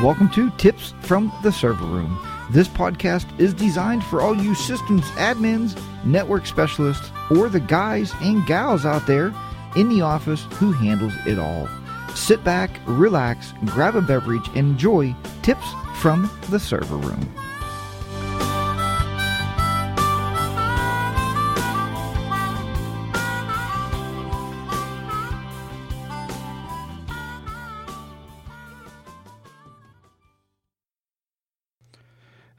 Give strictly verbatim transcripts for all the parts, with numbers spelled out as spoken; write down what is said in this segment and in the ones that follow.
Welcome to Tips from the Server Room. This podcast is designed for all you systems admins, network specialists, or the guys and gals out there in the office who handles it all. Sit back, relax, grab a beverage, and enjoy Tips from the Server Room.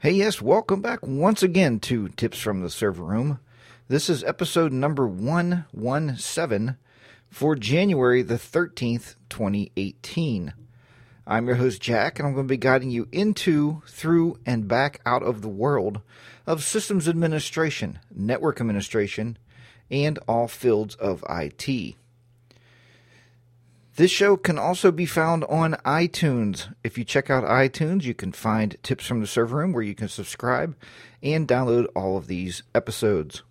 Hey, yes, welcome back once again to Tips from the Server Room. This is episode number one seventeen for January the thirteenth, twenty eighteen. I'm your host, Jack, and I'm going to be guiding you into, through, and back out of the world of systems administration, network administration, and all fields of I T. This show can also be found on iTunes. If you check out iTunes, you can find Tips from the Server Room where you can subscribe and download all of these episodes.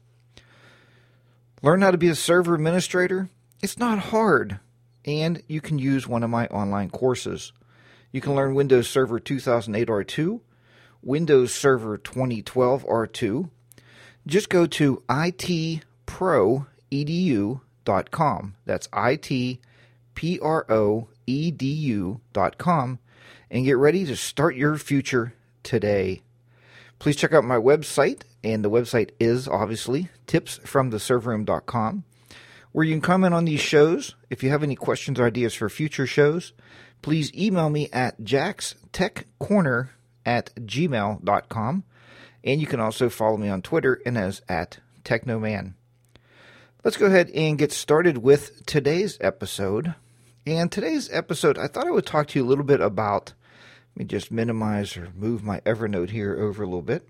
Learn how to be a server administrator. It's not hard, and you can use one of my online courses. You can learn Windows Server two thousand eight R two, Windows Server twenty twelve R two. Just go to it pro e d u dot com. That's it. P R O E D U dot com and get ready to start your future today. Please check out my website, and the website is obviously tips from the server room dot com, where you can comment on these shows. If you have any questions or ideas for future shows, please email me at Jack's Tech Corner at gmail dot com, and you can also follow me on Twitter and as at Technoman. Let's go ahead and get started with today's episode. And today's episode, I thought I would talk to you a little bit about, let me just minimize or move my Evernote here over a little bit.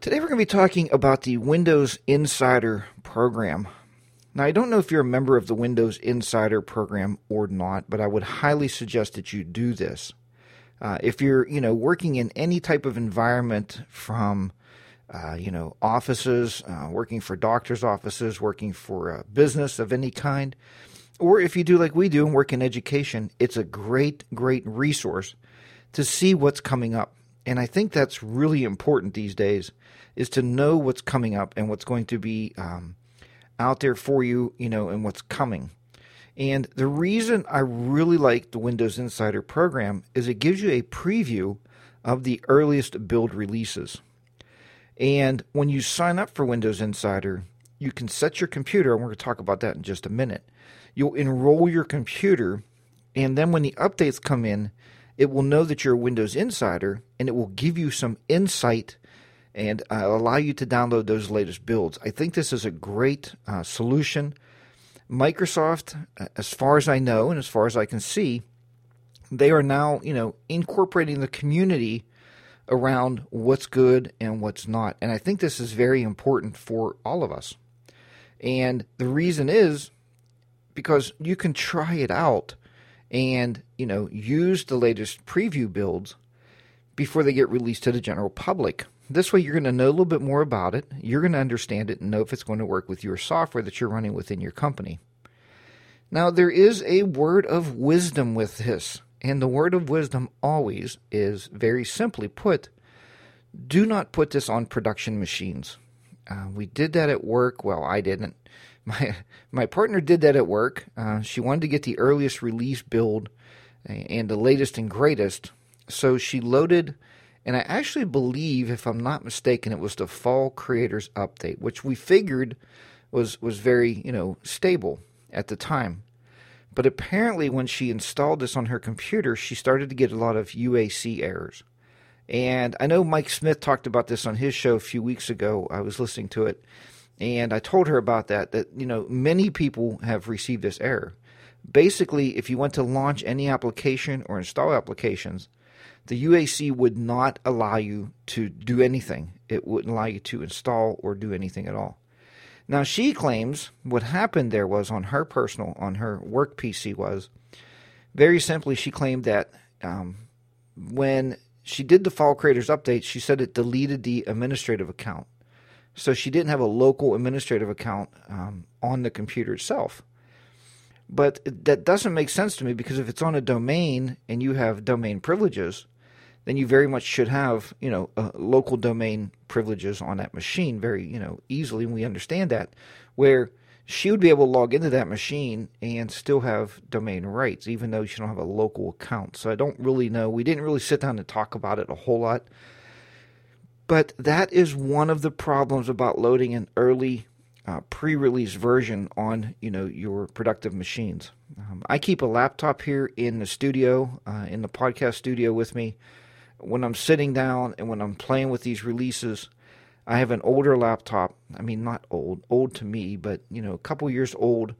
Today we're going to be talking about the Windows Insider Program. Now, I don't know if you're a member of the Windows Insider Program or not, but I would highly suggest that you do this. Uh, if you're, you know, working in any type of environment from, uh, you know, offices, uh, working for doctors' offices, working for a business of any kind, or if you do like we do and work in education, it's a great, great resource to see what's coming up. And I think that's really important these days, is to know what's coming up and what's going to be um, out there for you, you know, and what's coming. And the reason I really like the Windows Insider Program is it gives you a preview of the earliest build releases. And when you sign up for Windows Insider, you can set your computer, and we're going to talk about that in just a minute. You'll enroll your computer, and then when the updates come in, it will know that you're a Windows Insider, and it will give you some insight and uh, allow you to download those latest builds. I think this is a great uh, solution. Microsoft, as far as I know and as far as I can see, they are now, you know, incorporating the community around what's good and what's not. And I think this is very important for all of us. And the reason is because you can try it out and, you know, use the latest preview builds before they get released to the general public. This way you're going to know a little bit more about it. You're going to understand it and know if it's going to work with your software that you're running within your company. Now, there is a word of wisdom with this. And the word of wisdom always is, very simply put, do not put this on production machines. Uh, we did that at work. Well, I didn't. My my partner did that at work. Uh, she wanted to get the earliest release build and the latest and greatest. So she loaded, and I actually believe, if I'm not mistaken, it was the Fall Creators Update, which we figured was was very, you know, stable at the time. But apparently when she installed this on her computer, she started to get a lot of U A C errors. And I know Mike Smith talked about this on his show a few weeks ago. I was listening to it, and I told her about that, that, you know, many people have received this error. Basically, if you went to launch any application or install applications, the U A C would not allow you to do anything. It wouldn't allow you to install or do anything at all. Now, she claims what happened there was on her personal, on her work P C was, very simply, she claimed that um, when she did the Fall Creators Update, she said it deleted the administrative account. So she didn't have a local administrative account um, on the computer itself. But that doesn't make sense to me, because if it's on a domain and you have domain privileges, then you very much should have, you know, uh, local domain privileges on that machine very, you know, easily. And we understand that, where she would be able to log into that machine and still have domain rights, even though she don't have a local account. So I don't really know. We didn't really sit down and talk about it a whole lot. But that is one of the problems about loading an early uh, pre-release version on, you know, your productive machines. Um, I keep a laptop here in the studio, uh, in the podcast studio with me. When I'm sitting down and when I'm playing with these releases, I have an older laptop. I mean, not old, old to me, but, you know, a couple years old.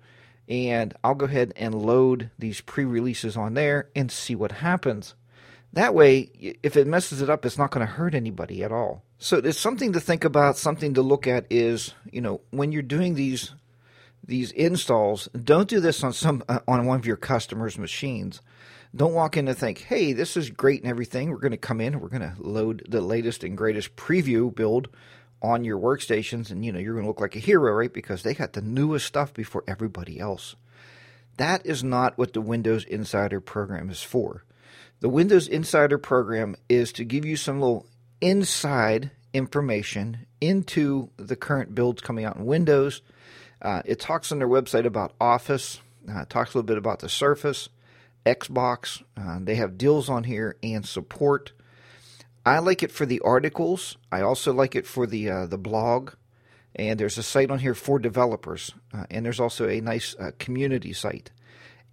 And I'll go ahead and load these pre-releases on there and see what happens. That way, if it messes it up, it's not going to hurt anybody at all. So it's something to think about, something to look at is, you know, when you're doing these these installs, don't do this on some uh, on one of your customers' machines. Don't walk in and think, hey, this is great and everything. We're going to come in, we're going to load the latest and greatest preview build on your workstations, and, you know, you're going to look like a hero, right? Because they got the newest stuff before everybody else. That is not what the Windows Insider Program is for. The Windows Insider Program is to give you some little inside information into the current builds coming out in Windows. Uh, it talks on their website about Office. Uh, it talks a little bit about the Surface, Xbox. Uh, they have deals on here and support. I like it for the articles. I also like it for the uh, the blog. And there's a site on here for developers. Uh, and there's also a nice uh, community site.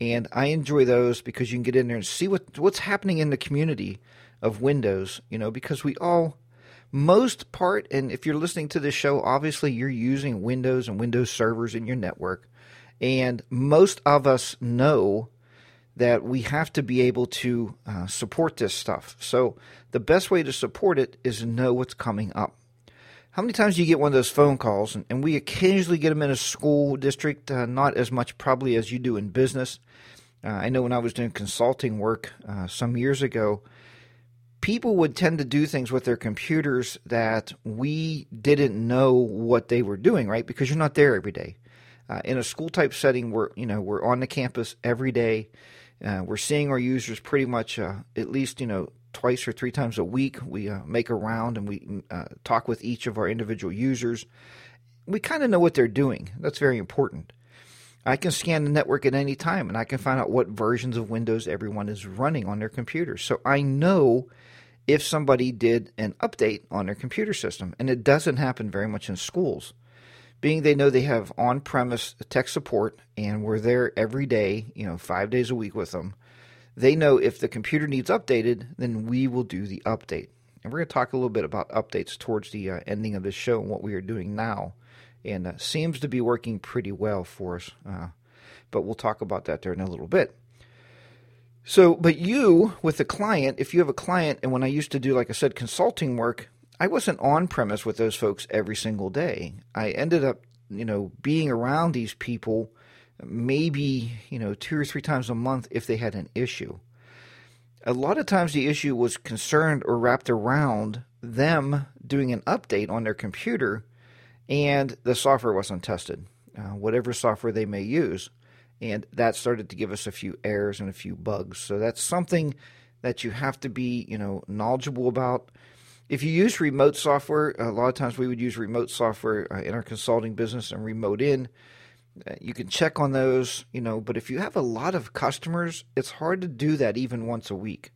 And I enjoy those because you can get in there and see what what's happening in the community of Windows. You know, because we all, most part, and if you're listening to this show, obviously you're using Windows and Windows servers in your network. And most of us know that we have to be able to uh, support this stuff. So the best way to support it is to know what's coming up. How many times do you get one of those phone calls? And, and we occasionally get them in a school district, uh, not as much probably as you do in business. Uh, I know when I was doing consulting work uh, some years ago, people would tend to do things with their computers that we didn't know what they were doing, right? Because you're not there every day. Uh, in a school-type setting, we're, you know, we're on the campus every day. Uh, we're seeing our users pretty much uh, at least, you know, twice or three times a week. We uh, make a round and we uh, talk with each of our individual users. We kind of know what they're doing. That's very important. I can scan the network at any time, and I can find out what versions of Windows everyone is running on their computer. So I know if somebody did an update on their computer system, and it doesn't happen very much in schools. Being they know they have on-premise tech support, and we're there every day, you know, five days a week with them, they know if the computer needs updated, then we will do the update. And we're going to talk a little bit about updates towards the uh, ending of this show and what we are doing now. And uh, seems to be working pretty well for us. Uh, but we'll talk about that there in a little bit. So, but you, with a client, if you have a client, and when I used to do, like I said, consulting work, I wasn't on-premise with those folks every single day. I ended up, you know, being around these people maybe, you know, two or three times a month if they had an issue. A lot of times the issue was concerned or wrapped around them doing an update on their computer, and the software wasn't tested, uh, whatever software they may use. And that started to give us a few errors and a few bugs. So that's something that you have to be, you know, knowledgeable about. If you use remote software, a lot of times we would use remote software uh, in our consulting business and remote in. Uh, you can check on those, you know, but if you have a lot of customers, it's hard to do that even once a week.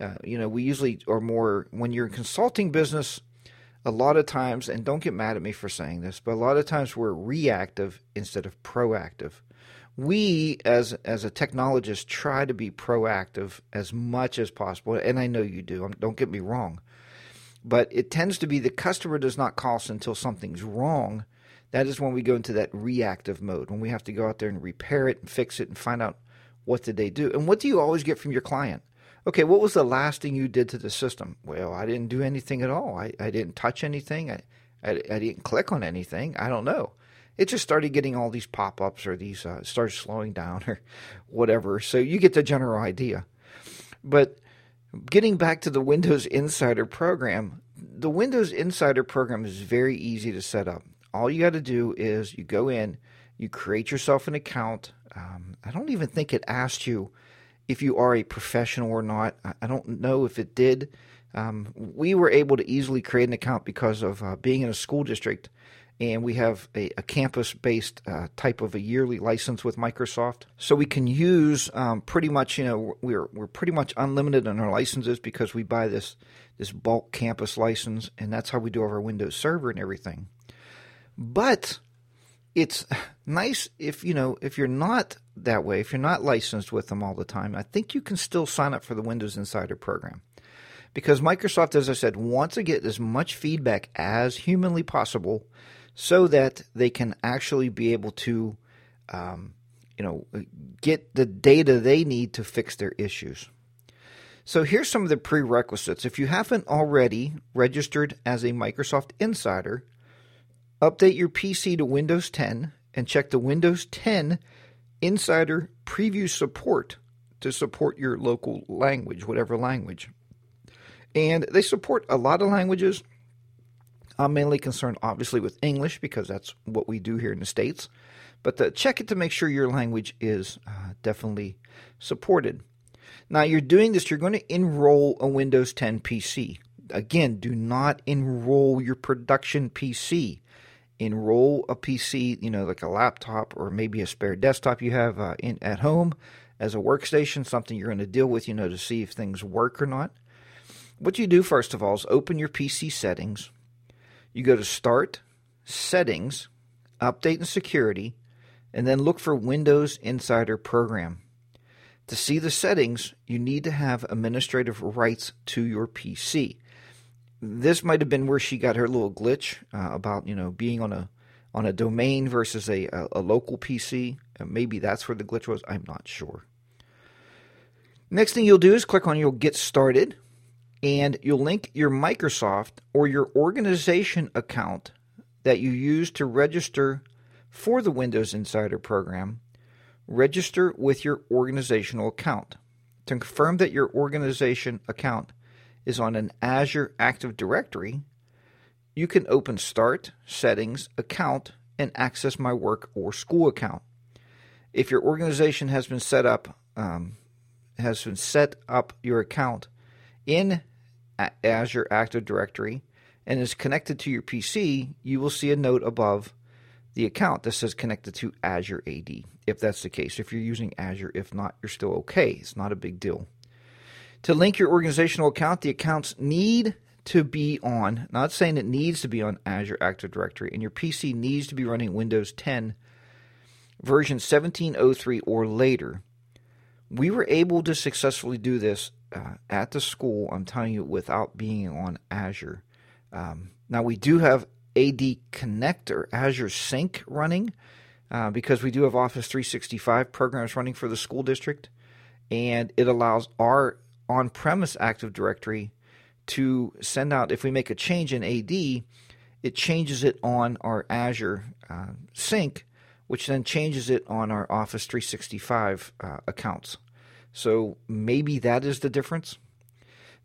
Uh, you know, we usually are more, when you're in consulting business, a lot of times, and don't get mad at me for saying this, but a lot of times we're reactive instead of proactive. We, as as a technologist, try to be proactive as much as possible, and I know you do, don't get me wrong. But it tends to be the customer does not call us until something's wrong. That is when we go into that reactive mode, when we have to go out there and repair it and fix it and find out what did they do. And what do you always get from your client? Okay, what was the last thing you did to the system? Well, I didn't do anything at all. I, I didn't touch anything. I, I, I didn't click on anything. I don't know. It just started getting all these pop-ups or these uh, started slowing down or whatever. So you get the general idea. But getting back to the Windows Insider Program, the Windows Insider Program is very easy to set up. All you got to do is you go in, You create yourself an account. Um, I don't even think it asked you if you are a professional or not. I don't know if it did. Um, we were able to easily create an account because of uh, being in a school district, and we have a, a campus-based uh, type of a yearly license with Microsoft. So we can use um, pretty much, you know, we're we're pretty much unlimited on our licenses because we buy this this bulk campus license, and that's how we do our Windows Server and everything. But it's nice if, you know, if you're not that way, if you're not licensed with them all the time, I think you can still sign up for the Windows Insider Program. Because Microsoft, as I said, wants to get as much feedback as humanly possible so that they can actually be able to, um, you know, get the data they need to fix their issues. So here's some of the prerequisites. If you haven't already registered as a Microsoft Insider, update your P C to Windows ten and check the Windows ten Insider Preview Support to support your local language, whatever language. And they support a lot of languages. I'm mainly concerned, obviously, with English because that's what we do here in the States. But to check it to make sure your language is uh, definitely supported. Now, you're doing this, you're going to enroll a Windows ten P C. Again, do not enroll your production P C. Enroll a P C, you know, like a laptop or maybe a spare desktop you have uh, in at home as a workstation, something you're going to deal with, you know, to see if things work or not. What you do, first of all, is open your P C settings. You go to Start, Settings, Update and Security, and then look for Windows Insider Program. To see the settings, you need to have administrative rights to your P C. This might have been where she got her little glitch uh, about, you know, being on a on a domain versus a, a, a local P C. And maybe that's where the glitch was. I'm not sure. Next thing you'll do is click on your Get Started. And you'll link your Microsoft or your organization account that you use to register for the Windows Insider Program. Register with your organizational account. To confirm that your organization account is on an Azure Active Directory, you can open Start, Settings, Account, and Access My Work or School account. If your organization has been set up, um, has been set up your account in Azure Active Directory and is connected to your P C, you will see a note above the account that says connected to Azure A D, if that's the case. If you're using Azure, if not, you're still okay. It's not a big deal. To link your organizational account, the accounts need to be on, not saying it needs to be on Azure Active Directory, and your P C needs to be running Windows ten version seventeen oh three or later. We were able to successfully do this Uh, at the school, I'm telling you, without being on Azure. Um, now, we do have A D Connector, Azure Sync running, uh, because we do have Office three sixty-five programs running for the school district, and it allows our on-premise Active Directory to send out, if we make a change in A D, it changes it on our Azure uh, Sync, which then changes it on our Office three sixty-five uh, accounts. So maybe that is the difference.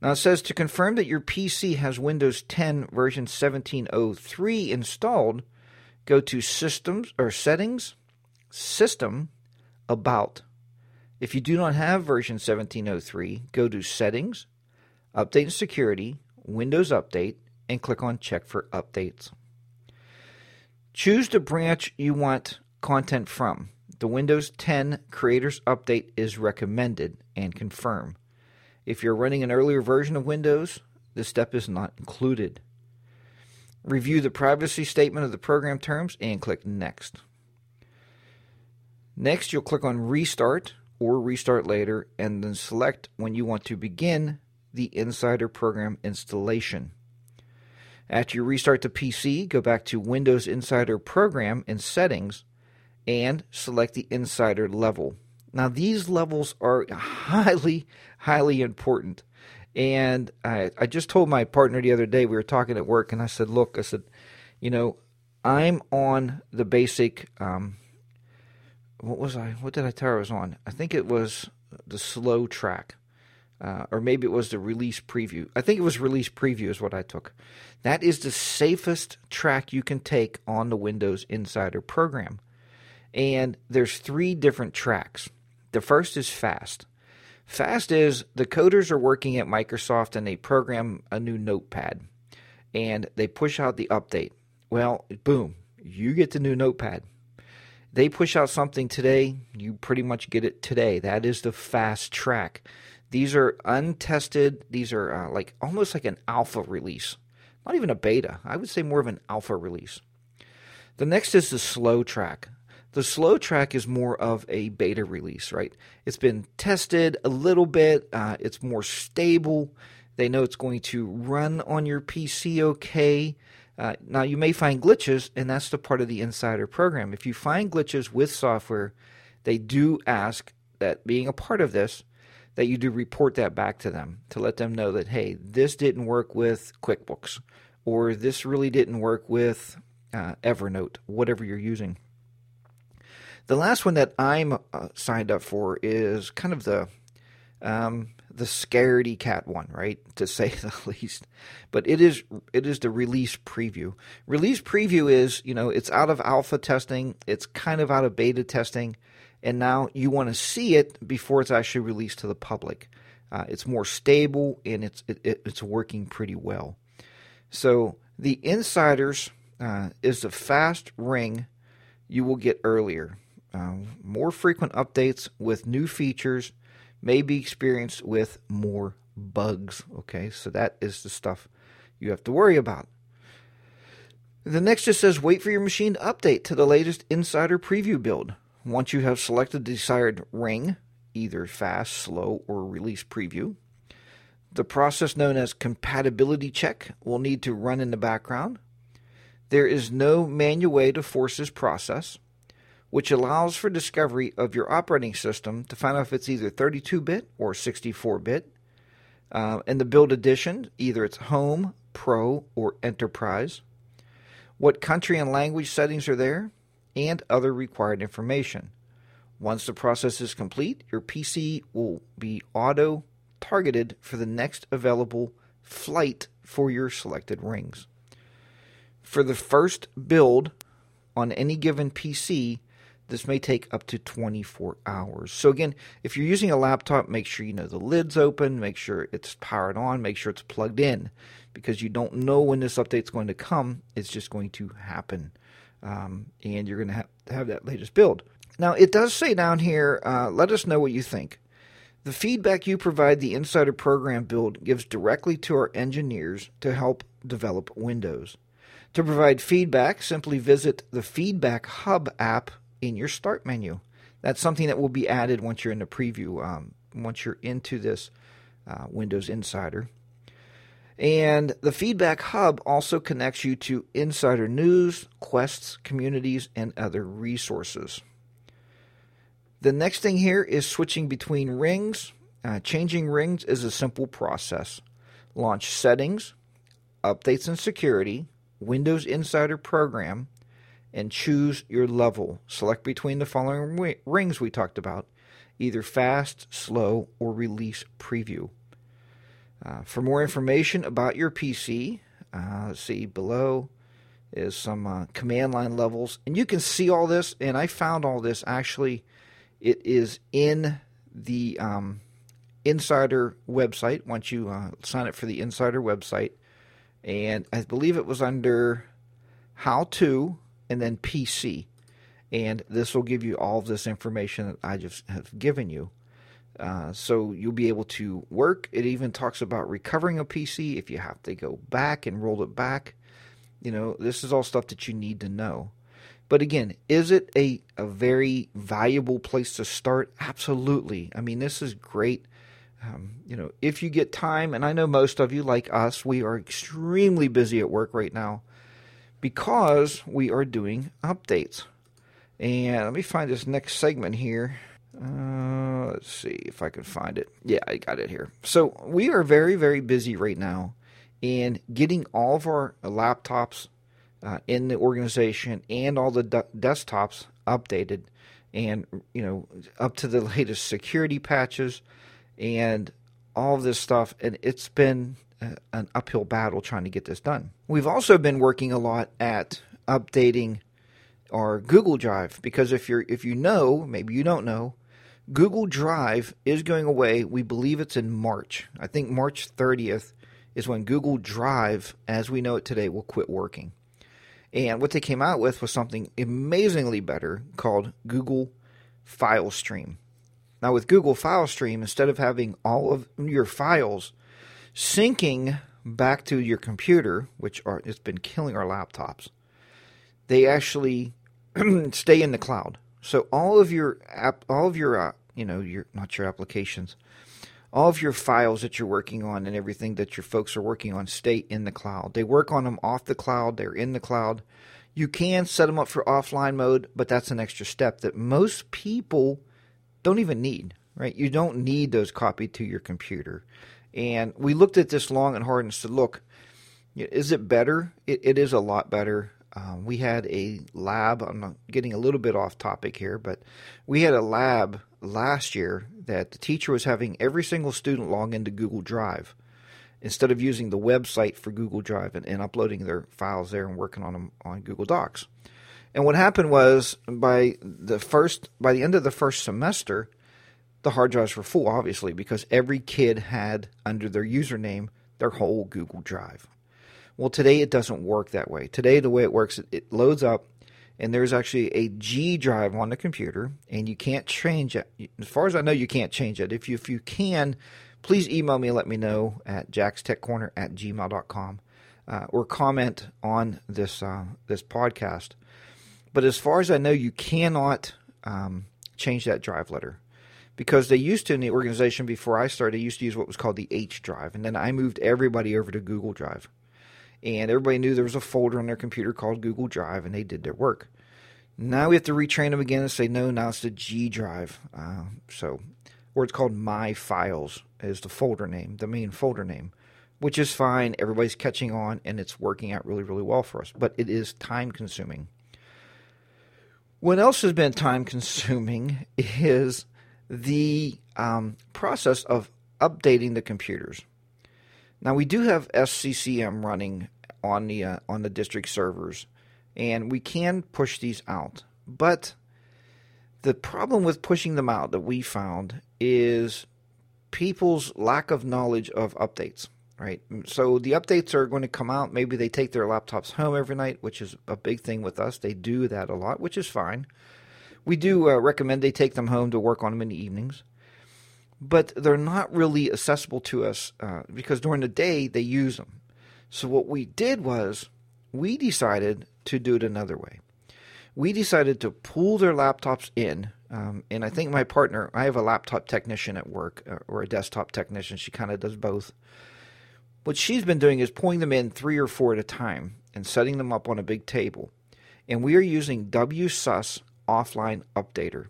Now it says to confirm that your P C has Windows ten version seventeen oh three installed, go to Systems or Settings, System, About. If you do not have version seventeen oh three, go to Settings, Update and Security, Windows Update, and click on Check for Updates. Choose the branch you want content from. The Windows ten Creators Update is recommended, and confirm. If you're running an earlier version of Windows, this step is not included. Review the privacy statement of the program terms and click Next. Next, you'll click on Restart or Restart Later and then select when you want to begin the Insider Program installation. After you restart the P C, go back to Windows Insider Program and Settings, and select the Insider level. Now, these levels are highly, highly important. And I, I just told my partner the other day, we were talking at work, and I said, look, I said, you know, I'm on the basic, um, what was I, what did I tell her I was on? I think it was the slow track, uh, or maybe it was the release preview. I think it was release preview is what I took. That is the safest track you can take on the Windows Insider Program. And there's three different tracks. The first is fast. Fast is the coders are working at Microsoft and they program a new notepad and they push out the update. Well, boom, you get the new notepad. They push out something today, you pretty much get it today. That is the fast track. These are untested. These are uh, like almost like an alpha release. Not even a beta. I would say more of an alpha release. The next is the slow track. The slow track is more of a beta release, right? It's been tested a little bit. Uh, it's more stable. They know it's going to run on your P C okay. Uh, now, you may find glitches, and that's the part of the Insider program. If you find glitches with software, they do ask that being a part of this, that you do report that back to them to let them know that, hey, this didn't work with QuickBooks, or this really didn't work with uh, Evernote, whatever you're using. The last one that I'm uh, signed up for is kind of the um, the scaredy cat one, right, to say the least. But it is it is the release preview. Release preview is, you know, it's out of alpha testing. It's kind of out of beta testing. And now you want to see it before it's actually released to the public. Uh, it's more stable and it's it, it, it's working pretty well. So the Insiders uh, is the fast ring you will get earlier. Uh, more frequent updates with new features may be experienced with more bugs. Okay, so that is the stuff you have to worry about. The next just says wait for your machine to update to the latest Insider preview build. Once you have selected the desired ring, either fast, slow, or release preview, the process known as compatibility check will need to run in the background. There is no manual way to force this process, which allows for discovery of your operating system to find out if it's either thirty-two bit or sixty-four bit. Uh, and the build edition, either it's Home, Pro, or Enterprise. What country and language settings are there, and other required information. Once the process is complete, your P C will be auto-targeted for the next available flight for your selected rings. For the first build on any given P C, this may take up to twenty-four hours. So again, if you're using a laptop, make sure you know the lid's open, make sure it's powered on, make sure it's plugged in, because you don't know when this update's going to come. It's just going to happen, um, and you're going to have to have that latest build. Now, it does say down here, uh, let us know what you think. The feedback you provide the Insider program build gives directly to our engineers to help develop Windows. To provide feedback, simply visit the Feedback Hub app in your Start menu. That's something that will be added once you're in the preview, um, once you're into this uh, Windows Insider. And the Feedback Hub also connects you to Insider News, Quests, Communities, and other resources. The next thing here is switching between rings. Uh, changing rings is a simple process. Launch Settings, Updates and Security, Windows Insider Program, and choose your level. Select between the following w- rings we talked about, either fast, slow, or release preview. Uh, for more information about your P C, uh, let's see, below is some uh, command line levels. And you can see all this, and I found all this. Actually, it is in the um, Insider website, once you uh, sign up for the Insider website. And I believe it was under How To and then P C. And this will give you all of this information that I just have given you. Uh, so you'll be able to work. It even talks about recovering a P C if you have to go back and roll it back. You know, this is all stuff that you need to know. But again, is it a, a very valuable place to start? Absolutely. I mean, this is great. Um, you know, if you get time, and I know most of you, like us, we are extremely busy at work right now because we are doing updates. And let me find this next segment here. Uh, let's see if I can find it. Yeah, I got it here. So we are very, very busy right now in getting all of our laptops uh, in the organization and all the de- desktops updated and, you know, up to the latest security patches and all of this stuff, and it's been a, an uphill battle trying to get this done. We've also been working a lot at updating or Google Drive, because if you're if you know, maybe you don't know, Google Drive is going away. We believe it's in March. I think March thirtieth is when Google Drive, as we know it today, will quit working. And what they came out with was something amazingly better called Google File Stream. Now, with Google File Stream, instead of having all of your files syncing back to your computer, which are, it's been killing our laptops, they actually stay in the cloud. So all of your app, all of your, uh, you know, your not your applications, all of your files that you're working on and everything that your folks are working on stay in the cloud. They work on them off the cloud. They're in the cloud. You can set them up for offline mode, but that's an extra step that most people don't even need, right? You don't need those copied to your computer. And we looked at this long and hard and said, look, is it better? It, it is a lot better. Um, we had a lab, I'm getting a little bit off topic here, but we had a lab last year that the teacher was having every single student log into Google Drive instead of using the website for Google Drive and, and uploading their files there and working on them on Google Docs. And what happened was by the first, by the end of the first semester, the hard drives were full, obviously, because every kid had under their username their whole Google Drive. Well, today it doesn't work that way. Today, the way it works, it loads up, and there's actually a G drive on the computer, and you can't change it. As far as I know, you can't change it. If you, if you can, please email me and let me know at jackstechcorner at gmail dot com uh, or comment on this uh, this podcast. But as far as I know, you cannot um, change that drive letter, because they used to, in the organization before I started, they used to use what was called the H drive, and then I moved everybody over to Google Drive. And everybody knew there was a folder on their computer called Google Drive, and they did their work. Now we have to retrain them again and say, no, now it's the G drive. Uh, so, or it's called My Files is the folder name, the main folder name, which is fine. Everybody's catching on, and it's working out really, really well for us. But it is time-consuming. What else has been time-consuming is the um, process of updating the computers. Now, we do have S C C M running on the uh, on the district servers, and we can push these out. But the problem with pushing them out that we found is people's lack of knowledge of updates, right? So the updates are going to come out. Maybe they take their laptops home every night, which is a big thing with us. They do that a lot, which is fine. We do uh, recommend they take them home to work on them in the evenings. But they're not really accessible to us uh, because during the day they use them. So what we did was we decided to do it another way. We decided to pull their laptops in. Um, and I think my partner, I have a laptop technician at work uh, or a desktop technician. She kind of does both. What she's been doing is pulling them in three or four at a time and setting them up on a big table. And we are using W S U S Offline Updater.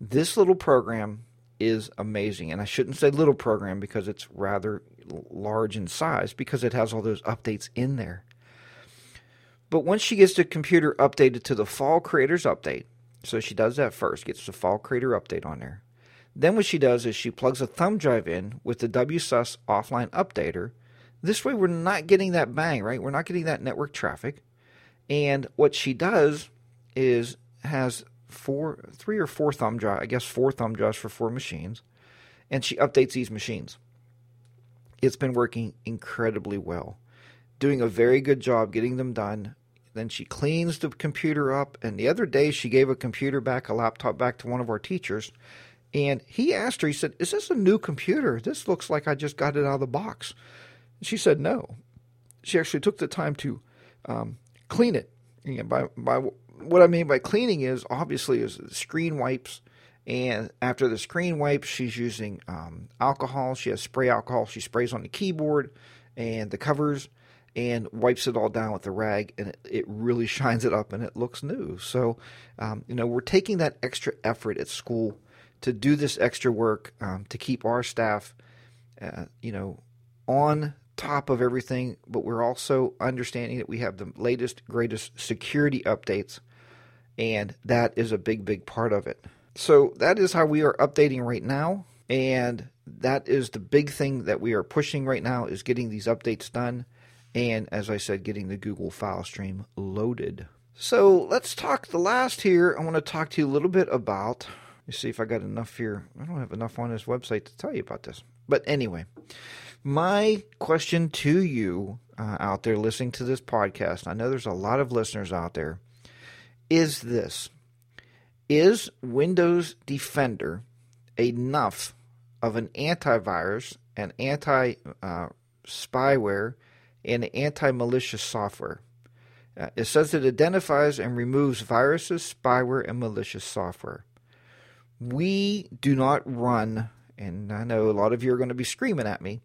This little program is amazing, and I shouldn't say little program because it's rather large in size because it has all those updates in there. But once she gets the computer updated to the Fall Creators Update, so she does that first, gets the Fall Creator Update on there. Then what she does is she plugs a thumb drive in with the W S U S Offline Updater. This way we're not getting that bang, right? We're not getting that network traffic. And what she does is has four, three or four thumb drives, I guess four thumb drives for four machines, and she updates these machines. It's been working incredibly well, doing a very good job getting them done. Then she cleans the computer up, and the other day she gave a computer back, a laptop back to one of our teachers, and he asked her, he said, is this a new computer? This looks like I just got it out of the box. She said no. She actually took the time to um, clean it. And by, by what I mean by cleaning is obviously is screen wipes, and after the screen wipes, she's using um, alcohol. She has spray alcohol. She sprays on the keyboard and the covers and wipes it all down with the rag, and it, it really shines it up, and it looks new. So, um, you know, we're taking that extra effort at school to do this extra work um, to keep our staff, uh, you know, on top of everything, but we're also understanding that we have the latest, greatest security updates, and that is a big, big part of it. So that is how we are updating right now, and that is the big thing that we are pushing right now is getting these updates done, and as I said, getting the Google File Stream loaded. So let's talk the last here. I want to talk to you a little bit about, let's see if I got enough here. I don't have enough on this website to tell you about this. But anyway, my question to you uh, out there listening to this podcast, I know there's a lot of listeners out there, is this. Is Windows Defender enough of an antivirus, an anti-spyware, uh, and anti-malicious software? Uh, it says it identifies and removes viruses, spyware, and malicious software. We do not run, and I know a lot of you are going to be screaming at me,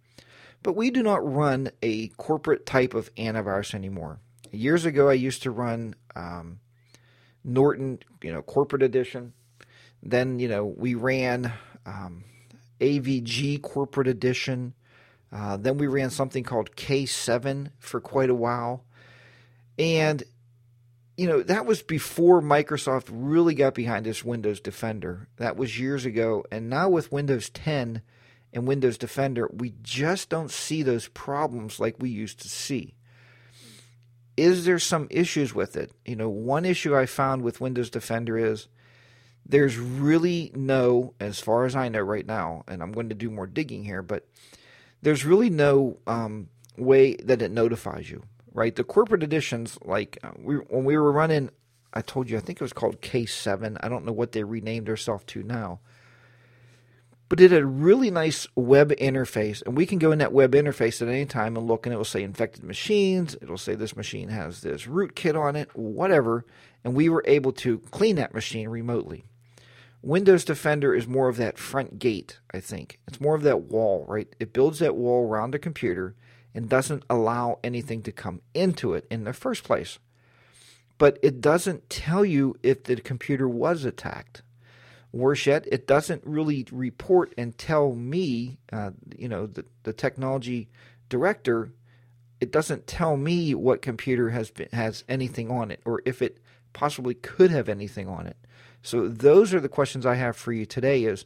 but we do not run a corporate type of antivirus anymore. Years ago, I used to run um, Norton, you know, corporate edition. Then, you know, we ran um, A V G corporate edition. Uh, then we ran something called K seven for quite a while. And, you know, that was before Microsoft really got behind this Windows Defender. That was years ago. And now with Windows ten and Windows Defender, we just don't see those problems like we used to see. Is there some issues with it? You know, one issue I found with Windows Defender is there's really no, as far as I know right now, and I'm going to do more digging here, but there's really no um, way that it notifies you. Right, the corporate editions, like we, when we were running, I told you, I think it was called K seven. I don't know what they renamed themselves to now. But it had a really nice web interface, and we can go in that web interface at any time and look, and it will say infected machines. It'll say this machine has this rootkit on it, whatever, and we were able to clean that machine remotely. Windows Defender is more of that front gate, I think. It's more of that wall, right? It builds that wall around the computer and doesn't allow anything to come into it in the first place. But it doesn't tell you if the computer was attacked. Worse yet, it doesn't really report and tell me, uh, you know, the, the technology director, it doesn't tell me what computer has been, has anything on it, or if it possibly could have anything on it. So those are the questions I have for you today is,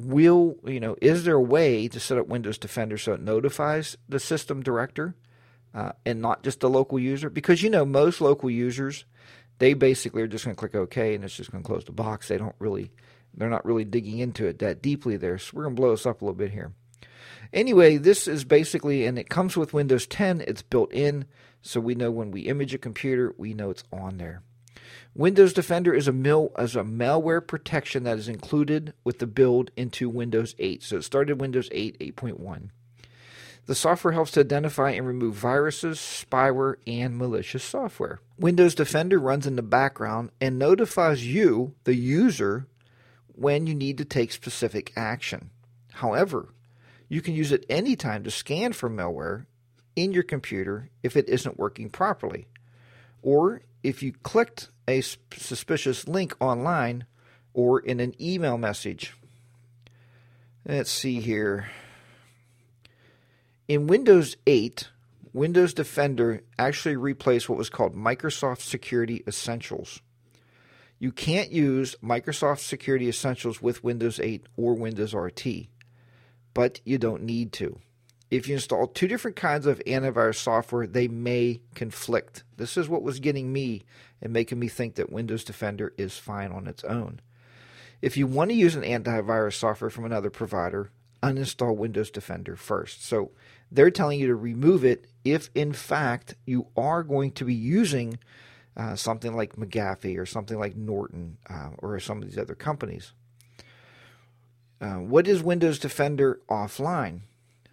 Will you know? Is there a way to set up Windows Defender so it notifies the system director uh, and not just the local user? Because you know most local users, they basically are just going to click OK and it's just going to close the box. They don't really, they're not really digging into it that deeply there. So we're going to blow this up a little bit here. Anyway, this is basically, and it comes with Windows ten. It's built in, so we know when we image a computer, we know it's on there. Windows Defender is a, mil, is a malware protection that is included with the build into Windows eight. So it started Windows eight, eight point one. The software helps to identify and remove viruses, spyware, and malicious software. Windows Defender runs in the background and notifies you, the user, when you need to take specific action. However, you can use it anytime to scan for malware in your computer if it isn't working properly. Or if you clicked a suspicious link online or in an email message. Let's see here. In Windows eight, Windows Defender actually replaced what was called Microsoft Security Essentials. You can't use Microsoft Security Essentials with Windows eight or Windows R T, but you don't need to. If you install two different kinds of antivirus software, they may conflict. This is what was getting me and making me think that Windows Defender is fine on its own. If you want to use an antivirus software from another provider, uninstall Windows Defender first. So they're telling you to remove it if, in fact, you are going to be using uh, something like McAfee or something like Norton uh, or some of these other companies. Uh, what is Windows Defender offline?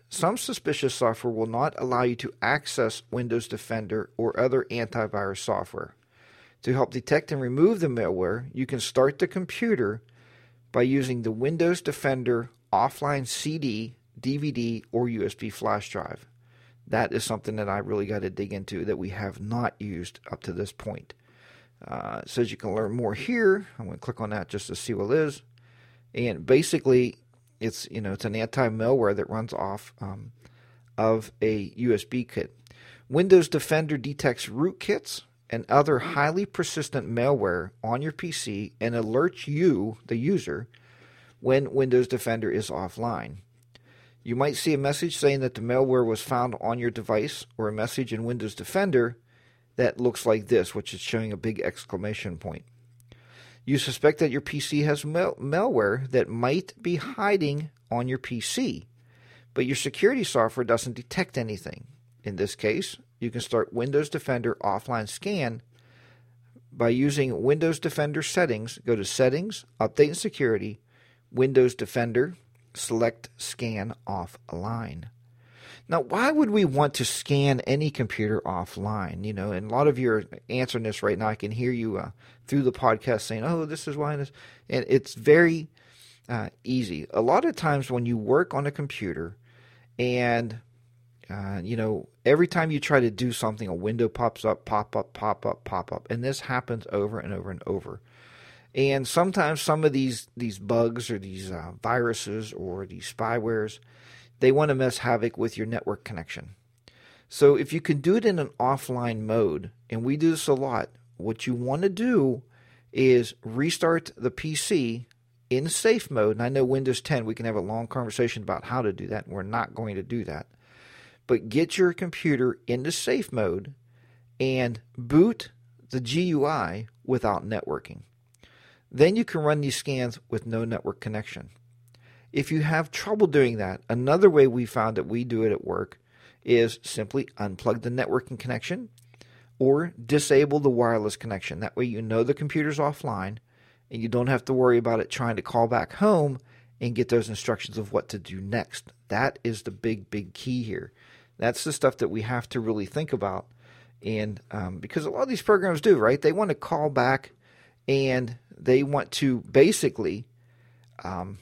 Some suspicious software will not allow you to access Windows Defender or other antivirus software. To help detect and remove the malware, you can start the computer by using the Windows Defender offline C D, D V D, or U S B flash drive. That is something that I really got to dig into that we have not used up to this point. Uh, it says you can learn more here. I'm going to click on that just to see what it is. And basically, It's you know it's an anti-malware that runs off um, of a U S B kit. Windows Defender detects rootkits and other highly persistent malware on your P C and alerts you, the user, when Windows Defender is offline. You might see a message saying that the malware was found on your device or a message in Windows Defender that looks like this, which is showing a big exclamation point. You suspect that your P C has mal- malware that might be hiding on your P C, but your security software doesn't detect anything. In this case, you can start Windows Defender Offline Scan by using Windows Defender Settings. Go to Settings, Update and Security, Windows Defender, select Scan Offline. Now, why would we want to scan any computer offline? You know, and a lot of you are answering this right now. I can hear you uh, through the podcast saying, oh, this is why this. And it's very uh, easy. A lot of times when you work on a computer and, uh, you know, every time you try to do something, a window pops up, pop up, pop up, pop up. And this happens over and over and over. And sometimes some of these, these bugs or these uh, viruses or these spywares, they want to mess havoc with your network connection. So if you can do it in an offline mode, and we do this a lot, what you want to do is restart the P C in safe mode. And I know Windows ten, we can have a long conversation about how to do that, and we're not going to do that. But get your computer into safe mode and boot the G U I without networking. Then you can run these scans with no network connection. If you have trouble doing that, another way we found that we do it at work is simply unplug the networking connection or disable the wireless connection. That way you know the computer's offline and you don't have to worry about it trying to call back home and get those instructions of what to do next. That is the big, big key here. That's the stuff that we have to really think about. And um, because a lot of these programs do, right? They want to call back and they want to basically... Um,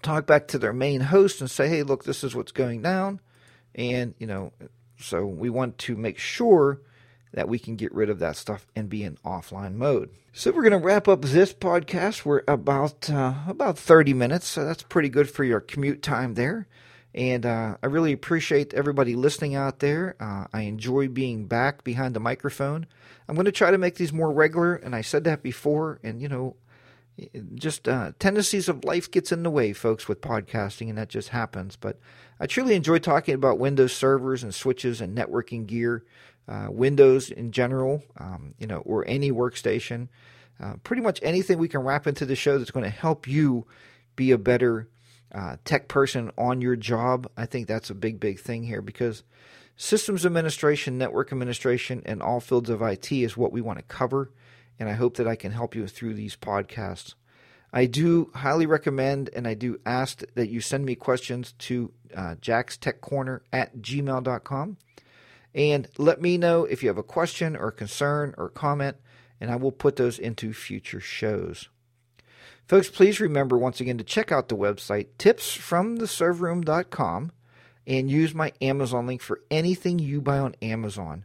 talk back to their main host and say, hey, look, this is what's going down. And, you know, so we want to make sure that we can get rid of that stuff and be in offline mode. So we're going to wrap up this podcast. We're about uh, about thirty minutes. So that's pretty good for your commute time there. And uh, I really appreciate everybody listening out there. Uh, I enjoy being back behind the microphone. I'm going to try to make these more regular. And I said that before. And, you know, Just uh, tendencies of life gets in the way, folks, with podcasting, and that just happens. But I truly enjoy talking about Windows servers and switches and networking gear, uh, Windows in general, um, you know, or any workstation. Uh, pretty much anything we can wrap into the show that's going to help you be a better uh, tech person on your job. I think that's a big, big thing here because systems administration, network administration, and all fields of I T is what we want to cover. And I hope that I can help you through these podcasts. I do highly recommend and I do ask that you send me questions to uh, jack's tech corner at gmail dot com. And let me know if you have a question or concern or comment, and I will put those into future shows. Folks, please remember once again to check out the website tips from the server room dot com and use my Amazon link for anything you buy on Amazon.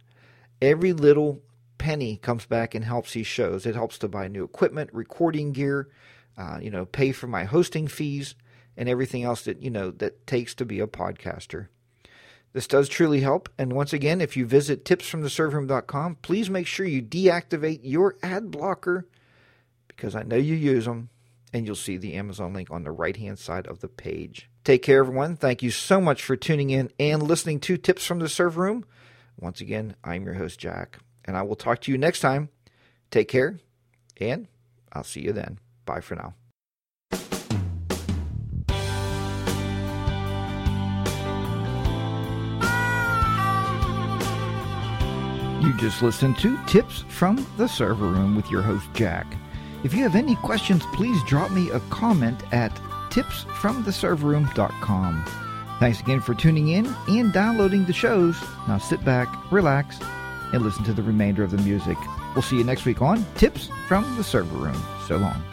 Every little penny comes back and helps these shows. It helps to buy new equipment, recording gear, uh, you know, pay for my hosting fees and everything else that, you know, that takes to be a podcaster. This does truly help. And once again, if you visit tips from the server room dot com, please make sure you deactivate your ad blocker because I know you use them, and you'll see the Amazon link on the right-hand side of the page. Take care, everyone. Thank you so much for tuning in and listening to Tips from the Server Room. Once again, I'm your host, Jack. And I will talk to you next time. Take care, and I'll see you then. Bye for now. You just listened to Tips from the Server Room with your host, Jack. If you have any questions, please drop me a comment at tips from the server room dot com. Thanks again for tuning in and downloading the shows. Now sit back, relax, and listen to the remainder of the music. We'll see you next week on Tips from the Server Room. So long.